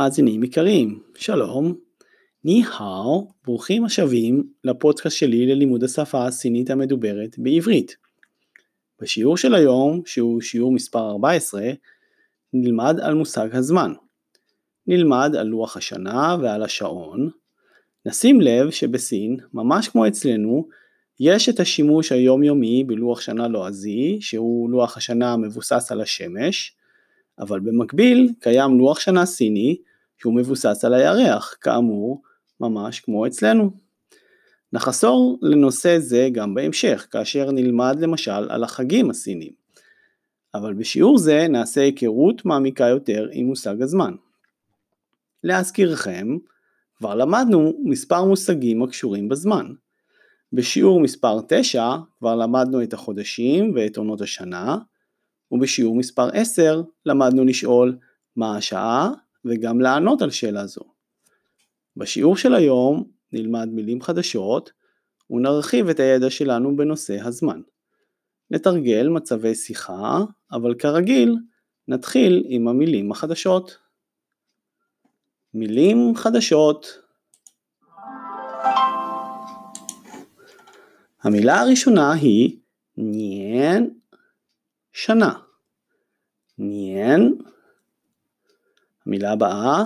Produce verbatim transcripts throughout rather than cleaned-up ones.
מאזינים עיקריים, שלום, ניהאו, ברוכים השבים לפודקאסט שלי ללימוד השפה הסינית המדוברת בעברית. בשיעור של היום, שהוא שיעור מספר ארבע עשרה, נלמד על מושג הזמן. נלמד על לוח השנה ועל השעון. נשים לב שבסין, ממש כמו אצלנו, יש את השימוש היומיומי בלוח שנה לועזי, שהוא לוח השנה מבוסס על השמש, אבל במקביל קיים לוח שנה סיני שהוא מבוסס על הירח, כאמור, ממש כמו אצלנו. נחסור לנושא זה גם בהמשך, כאשר נלמד למשל על החגים הסיניים. אבל בשיעור זה נעשה היכרות מעמיקה יותר עם מושג הזמן. להזכירכם, כבר למדנו מספר מושגים הקשורים בזמן. בשיעור מספר תשע כבר למדנו את החודשים ואת עונות השנה, ובשיעור מספר עשר למדנו לשאול מה השעה וגם לענות על שאלה זו. בשיעור של היום נלמד מילים חדשות ונרחיב את הידע שלנו בנושא הזמן. נתרגל מצבי שיחה, אבל כרגיל נתחיל עם המילים החדשות. מילים חדשות. המילה הראשונה היא ניין, שנה. ניין. המילה הבאה,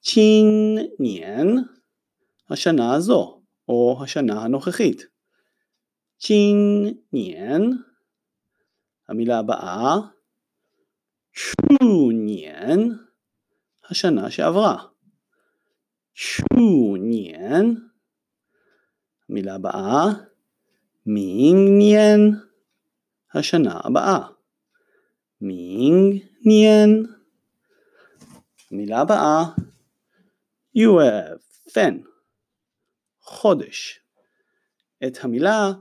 צ'ין ניין, השנה הזו, או השנה הנוכחית. צ'ין ניין. המילה הבאה, שו ניין, השנה שעברה. שו ניין. המילה הבאה, מינג ניין, השנה הבאה. מינג ניין. המילה הבאה, יואה פן, חודש. את המילה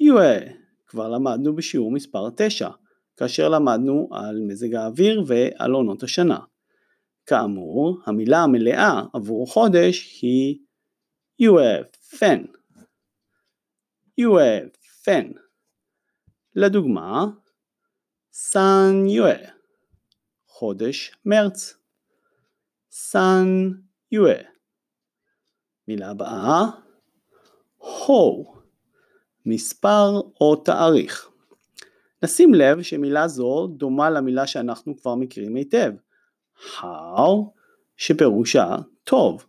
יואה כבר למדנו בשיעור מספר תשע, כאשר למדנו על מזג האוויר ועל עונות השנה. כאמור, המילה המלאה עבור חודש היא יואה פן. יואה פן. לדוגמה, סן יואה, חודש מרץ. סן יואה. מילה הבאה, הו, מספר או תאריך. נשים לב שמילה זו דומה למילה שאנחנו כבר מכירים היטב, האו, שפירושה טוב.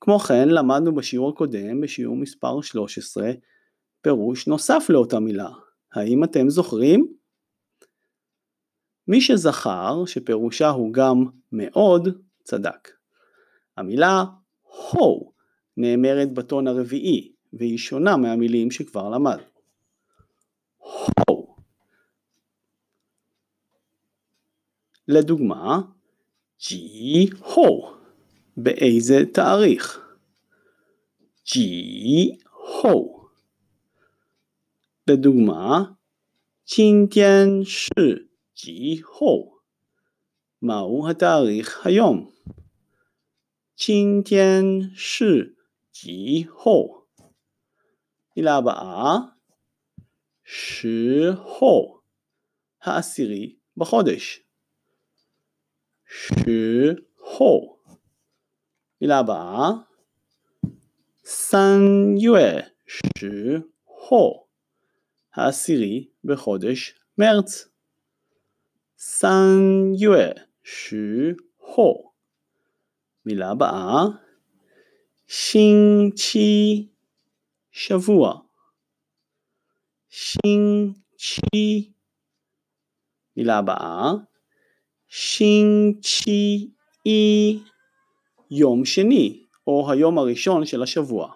כמו כן, למדנו בשיעור הקודם, בשיעור מספר שלוש עשרה, פירוש נוסף לאותה מילה. האם אתם זוכרים? מי שזכר שפירושה הוא גם מאוד צדק. המילה הו נאמרת בטון הרביעי והיא שונה מהמילים שכבר למד. הו. לדוגמה, ג'י הו, באיזה תאריך. ג'י הו. לדוגמה, צ'ינטיאן שי ג'י הו, מהו התאריך היום. צ'ינטיאן שי ג'י הו. מילה הבאה, שי הו, העשירי בחודש. שי הו. מילה הבאה, סן יואה שי הו, העשירי בחודש מרץ. סן יואה שי הו. מילה הבאה, שינג צ'י, שבוע. שינג צ'י. מילה הבאה, שינג צ'י אי, יום שני, או היום הראשון של השבוע.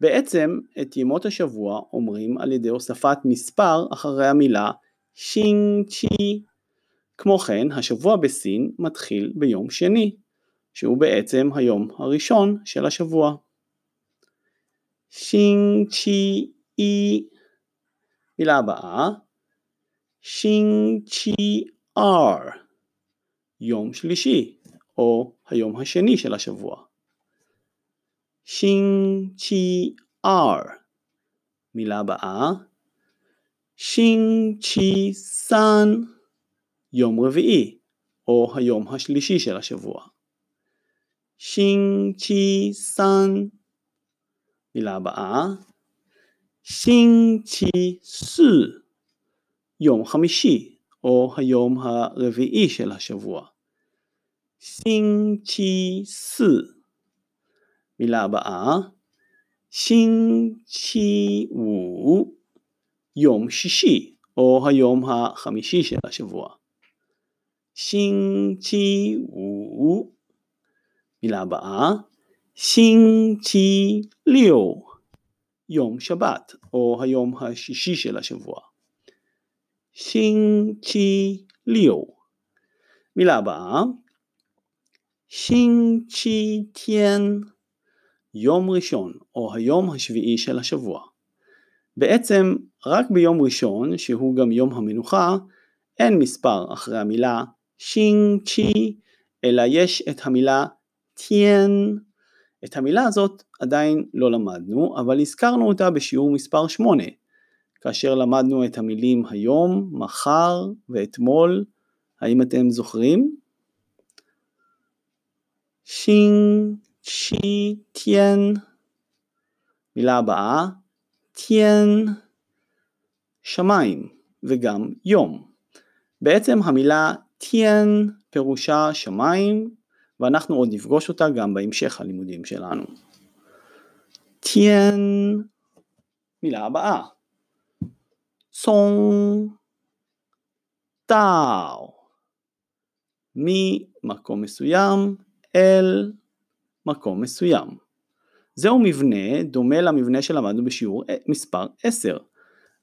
בעצם את ימות השבוע אומרים על ידי הוספת מספר אחרי המילה שינג צ'י. כמו כן, השבוע בסין מתחיל ביום שני, שהוא בעצם היום הראשון של השבוע. שינג צ'י אי. מילה הבאה, שינג צ'י אר, יום שלישי, או היום השני של השבוע. שינג צ'י אר. מילה הבאה, שינג צ'י סן, יום רביעי, או היום השלישי של השבוע. 星期三。מילה הבאה,星期四, יום חמישי, או היום הרביעי של השבוע.星期四. מילה הבאה,星期五, יום שישי, או היום החמישי של השבוע.星期五. מילה הבאה, 星期六, יום שבת, או היום השישי של השבוע. 星期六. מילה הבאה, 星期天, יום ראשון, או היום השביעי של השבוע. בעצם רק ביום ראשון, שהוא גם יום המנוחה, אין מספר אחרי המילה 星期, אלא יש את המילה תיאן. את המילה הזאת עדיין לא למדנו, אבל הזכרנו אותה בשיעור מספר שמונה, כאשר למדנו את המילים היום, מחר ואתמול. האם אתם זוכרים? שין, שי, תיאן. מילה הבאה, תיאן, שמיים וגם יום. בעצם המילה תיאן פירושה שמיים, ואנחנו עוד נפגוש אותה גם בהמשך הלימודים שלנו. תיאן. מילה הבאה, סונג טאו, ממקום מסוים אל מקום מסוים. זהו מבנה דומה למבנה שלמדנו בשיעור מספר עשר,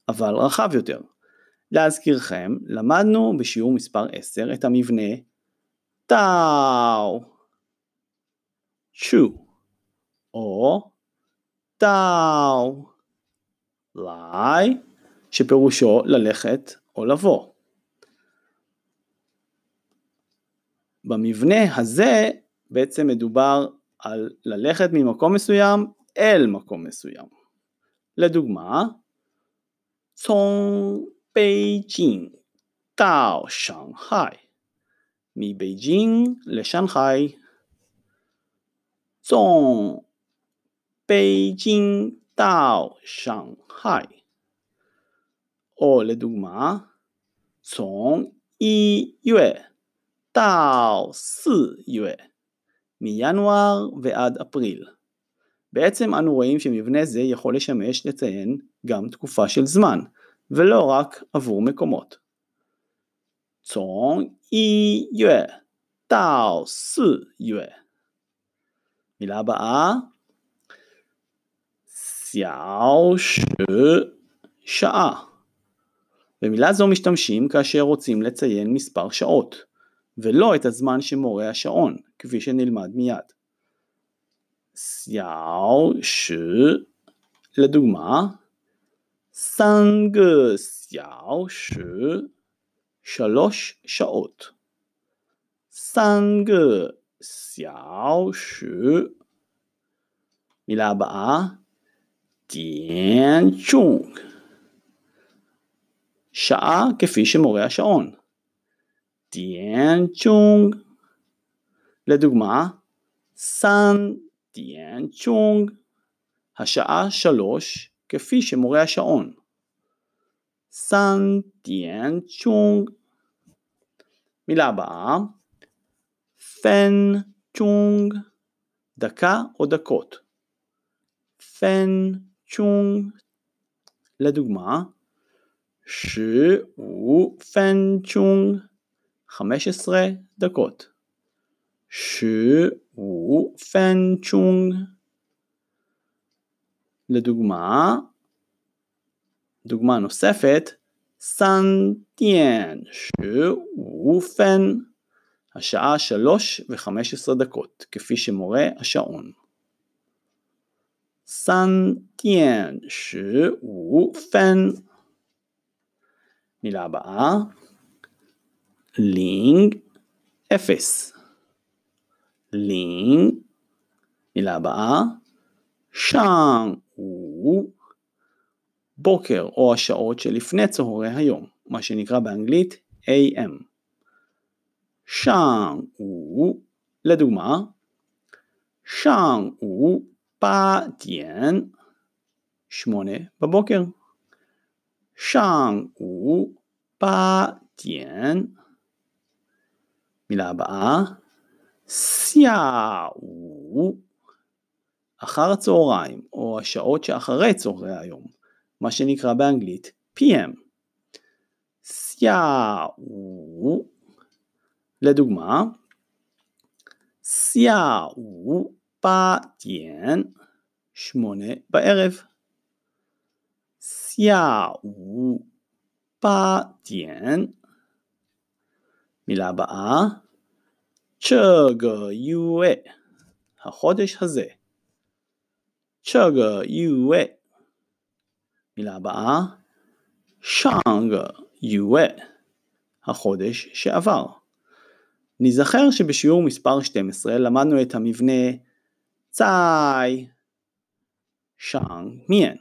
אבל רחב יותר. להזכירכם, למדנו בשיעור מספר עשר את המבנה טאו צ'ו, או טאו לאי, שפירושו ללכת או לבוא. במבנה הזה בעצם מדובר על ללכת ממקום מסוים אל מקום מסוים. לדוגמה, צונג בייג'ינג דאו שנגחאי, מבייג'ינג לשנגחאי. צונג בייג'ינג דאו שנגחאי. או לדוגמה, צונג אי יוה דאו סי יוה, מינואר ועד אפריל. בעצם אנו רואים שמבנה זה יכול לשמש לציין גם תקופה של זמן, ולא רק עבור מקומות. צונג אי יוה דאו סי יוה. מילה הבאה, סיאו שי, שעה. במילה זו משתמשים כאשר רוצים לציין מספר שעות, ולא את הזמן שמורה השעון, כפי שנלמד מיד. סיאו שי, לדוגמה, סנג סיאו שי, שלוש שעות. סנג סיאו שי. מילה הבאה, דיאן צ'ונג, שעה כפי שמורה השעון. דיאן צ'ונג. לדוגמה, סן דיאן צ'ונג, השעה שלוש כפי שמורה השעון. סן דיאן צ'ונג. מילה הבאה, פן צ'ונג, דקה או דקות. פן צ'ונג. לדוגמה, שיעו פן צ'ונג, חמש עשרה דקות. שיעו פן צ'ונג. לדוגמה, דוגמה נוספת, סן דיאן שיעו פן, השעה שלוש וחמש עשרה דקות, כפי שמורה השעון. סן דיאן שיעו פן. מילה הבאה, לינג אפס. לינג. מילה הבאה, שאנג הוא, בוקר או השעות שלפני צהרי היום, מה שנקרא באנגלית איי אם. שאנג הוא. לדוגמה, 上午八点שמונה בבוקר.上午八点。מילה הבאה, סיעו, אחר הצהריים, או השעות שאחרי צהרי היום, מה שנקרא באנגלית פי אם. סיעו, לדוגמה, סיעו פאטיין, שמונה בערב. סיעו פאטיין. מילה הבאה, צ'גה יואה, החודש הזה. צ'גה יואה. מילה הבאה, שאנגה יואה, החודש שעבר. נזכר שבשיעור מספר שתים עשרה למדנו את המבנה צאי, שאנג מיין,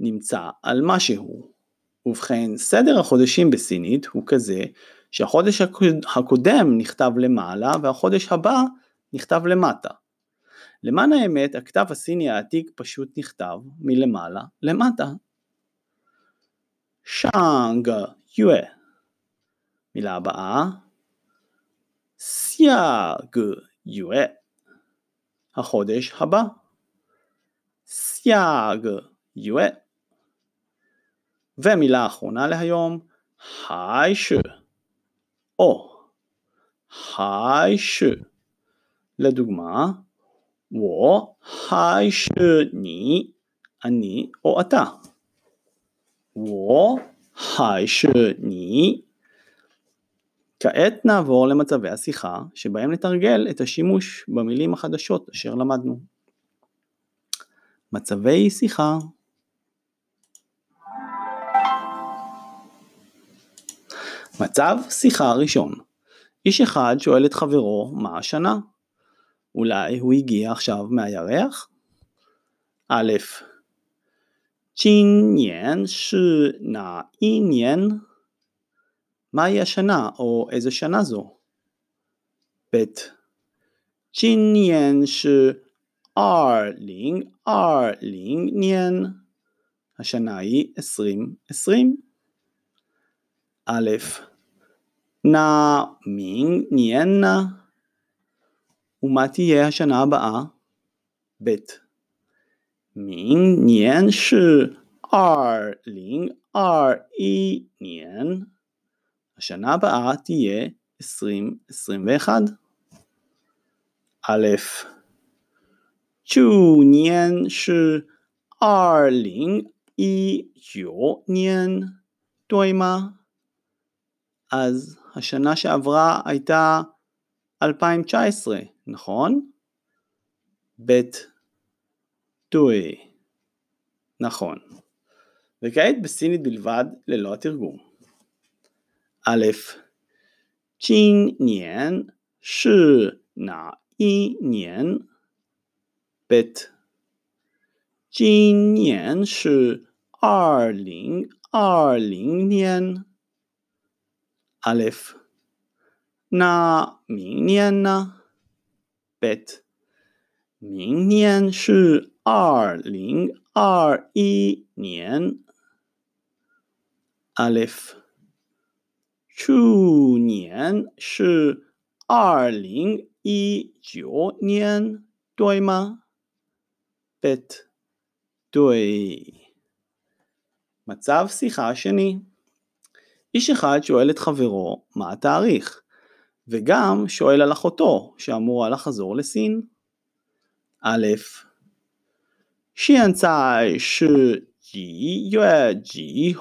נמצא על משהו. ובכן, סדר החודשים בסינית הוא כזה שהחודש הקודם נכתב למעלה והחודש הבא נכתב למטה. למען האמת, הכתב הסיני העתיק פשוט נכתב מלמעלה למטה. שאנג יואה. מילה הבאה, סייג יואה, החודש הבא. סייג יואה. ומילה האחרונה להיום, הייש, או הייש. לדוגמה, וו הייש ני, אני או אתה. וו הייש ני. כעת נעבור למצבי השיחה שבהם נתרגל את השימוש במילים החדשות אשר למדנו. מצבי שיחה. מצב שיחה ראשון. איש אחד שואל את חברו מה השנה? אולי הוא הגיע עכשיו מהירח? א', ג'יניין שנא עניין. מהי השנה או איזה שנה זו? ב', ג'יניין שארלינג ארלינג ניין. השנה היא עשרים עשרים. א', נא מינג ניין נא. ומה תהיה השנה הבאה? ב', מינג ניין שארלינג ארעי ניין. השנה הבאה תהיה עשרים עשרים ואחת. א', צ'ו ניין שארלינג אי יו ניין. דוי מה? אז השנה שעברה הייתה אלפיים תשע עשרה, נכון? בית דוי. נכון. וכעת בסינית בלבד ללא התרגום. א', ג'ין ניין שנאי ניין. בית ג'ין ניין שארלינג ארלינג ניין. א', נא מינג ניין נא. בית מינג ניין שארלינג ארעי ניין. א', צ'ו ניין שארלינג אי ג'ו ניין. דוי מה? בית דוי. מצב שיחה שני. איש אחד שואל את חברו מה התאריך, וגם שואל על אחותו שאמורה לחזור לסין. א', שיאן צאי שג'י יואה ג'י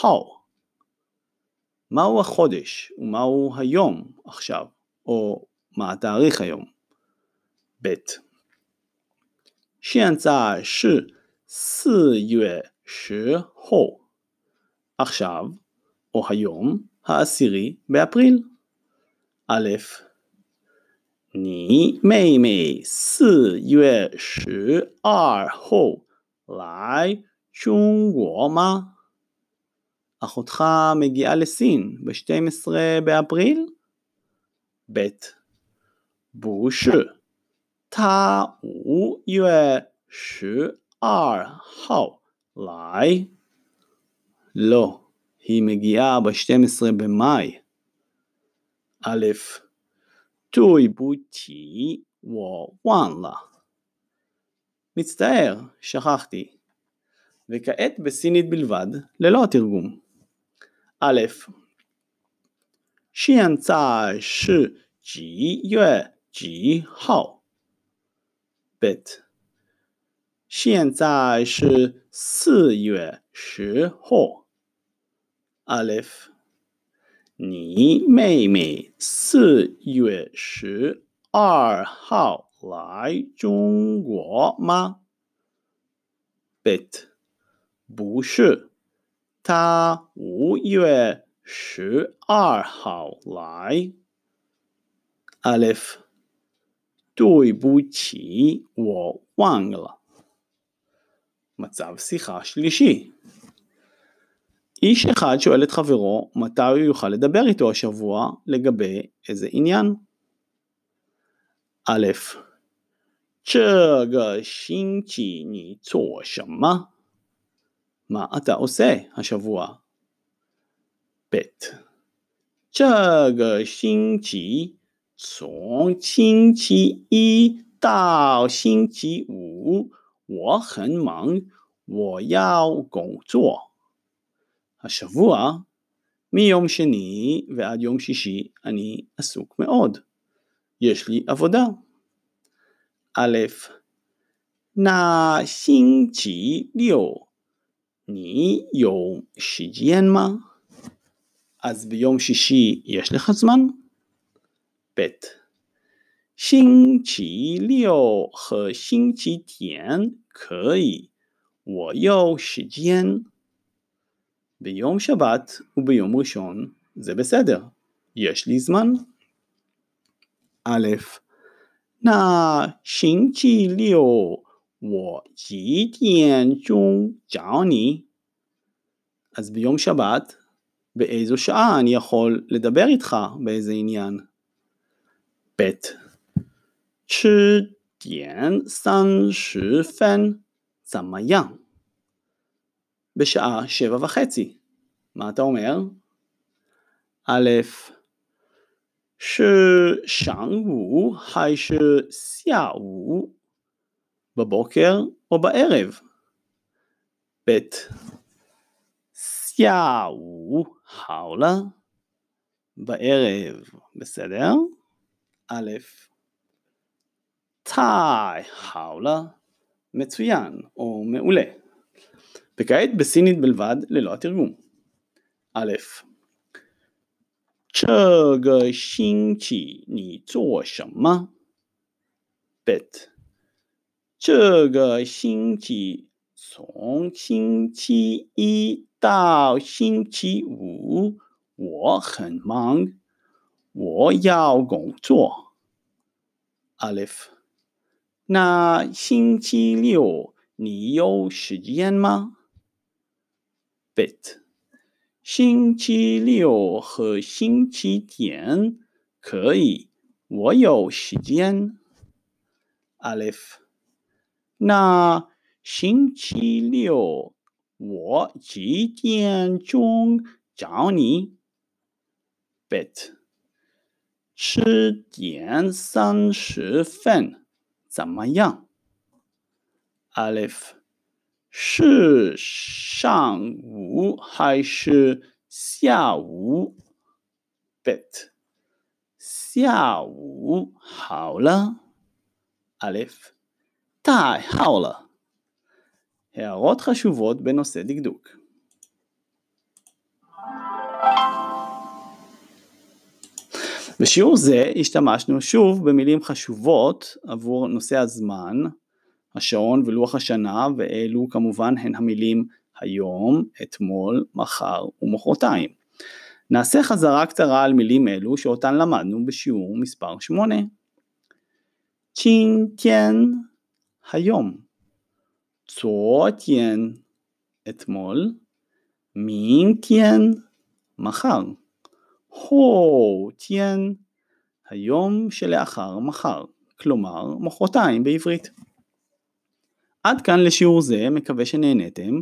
חאו. מהו החודש ומהו היום עכשיו, או מה התאריך היום? ב', שיאן צאי שסי יואה שחאו. עכשיו, או היום, העשירי באפריל. א', ני מי מי סי יואה שאר הו לי צ'ונגו מה? אחותך מגיעה לסין ב-שתים עשרה באפריל? ב', בו ש 他五月十二号来。לא, היא מגיעה ב-שנים עשר במאי. א', 对不起我忘了。מצטער, שכחתי. וכעת בסינית בלבד, ללא התרגום. א', 现在是几月几号 ב' 现在是四月十号 א' 你妹妹四月十二号来中国吗 b' 不是她五月十二号来א' 对不起我忘了מצב שיחה שלישי איש אחד שואל את חברו מתי הוא יוכל לדבר איתו השבוע לגבי איזה עניין א' 这个星期你做什么 מה אתה עושה השבוע ב' 这个星期从星期一到星期五我很忙我要工作השבוע מיום שני ועד יום שישי אני עסוק מאוד יש לי עבודה א' 那星期六你有时间吗 אז ביום שישי יש לך זמן ב' 星期六和星期天可以我有时间 ביום שבת וביום ראשון זה בסדר יש לי זמן א' 那星期六我几点钟找你 אז ביום שבת באיזו שעה אני יכול לדבר איתך באיזה עניין ב' 吃点三十分怎么样 בשעה שבע וחצי מה אתה אומר? א' 是上午还是下午 בבוקר או בערב ב' 下午好了 בערב בסדר א' 太好了 מצוין או מעולה וכעת בסינית בלבד ללא התרגום א' 这个星期你做什么 ב' 这个星期从星期一到星期五我很忙我要工作Alef 那星期六你有时间吗 Bet 星期六和星期天可以我有时间 Alef 那星期六我几点钟找你 Bet吃点三十分怎么样 Alef 是上午还是下午 Bet 下午好了 Alef 太好了 הערות חשובות בנושא דקדוק בשיעור זה השתמשנו שוב במילים חשובות עבור נושא הזמן, השעון ולוח השנה, ואלו כמובן הן המילים היום, אתמול, מחר ומחרתיים. נעשה חזרה קצרה על מילים אלו שאותן למדנו בשיעור מספר שמונה. צ'ינטיין, היום. צ'וטיין, אתמול. מינטיין, מחר.后天 היום שלאחר מחר כלומר מחרתיים בעברית. עד כאן לשיעור זה, מקווה שנהנתם.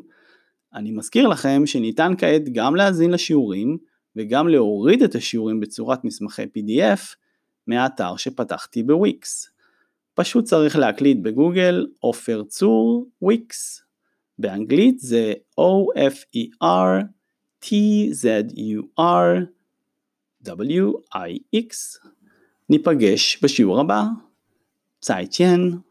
אני מזכיר לכם שניתן כעת גם להזין לשיעורים וגם להוריד את השיעורים בצורת מסמכי פי די אף מהאתר שפתחתי בוויקס. פשוט צריך להקליד בגוגל אופר צור וויקס. באנגלית זה O F E R T Z U R W I X. ניפגש בשיעור הבא. צייטיין.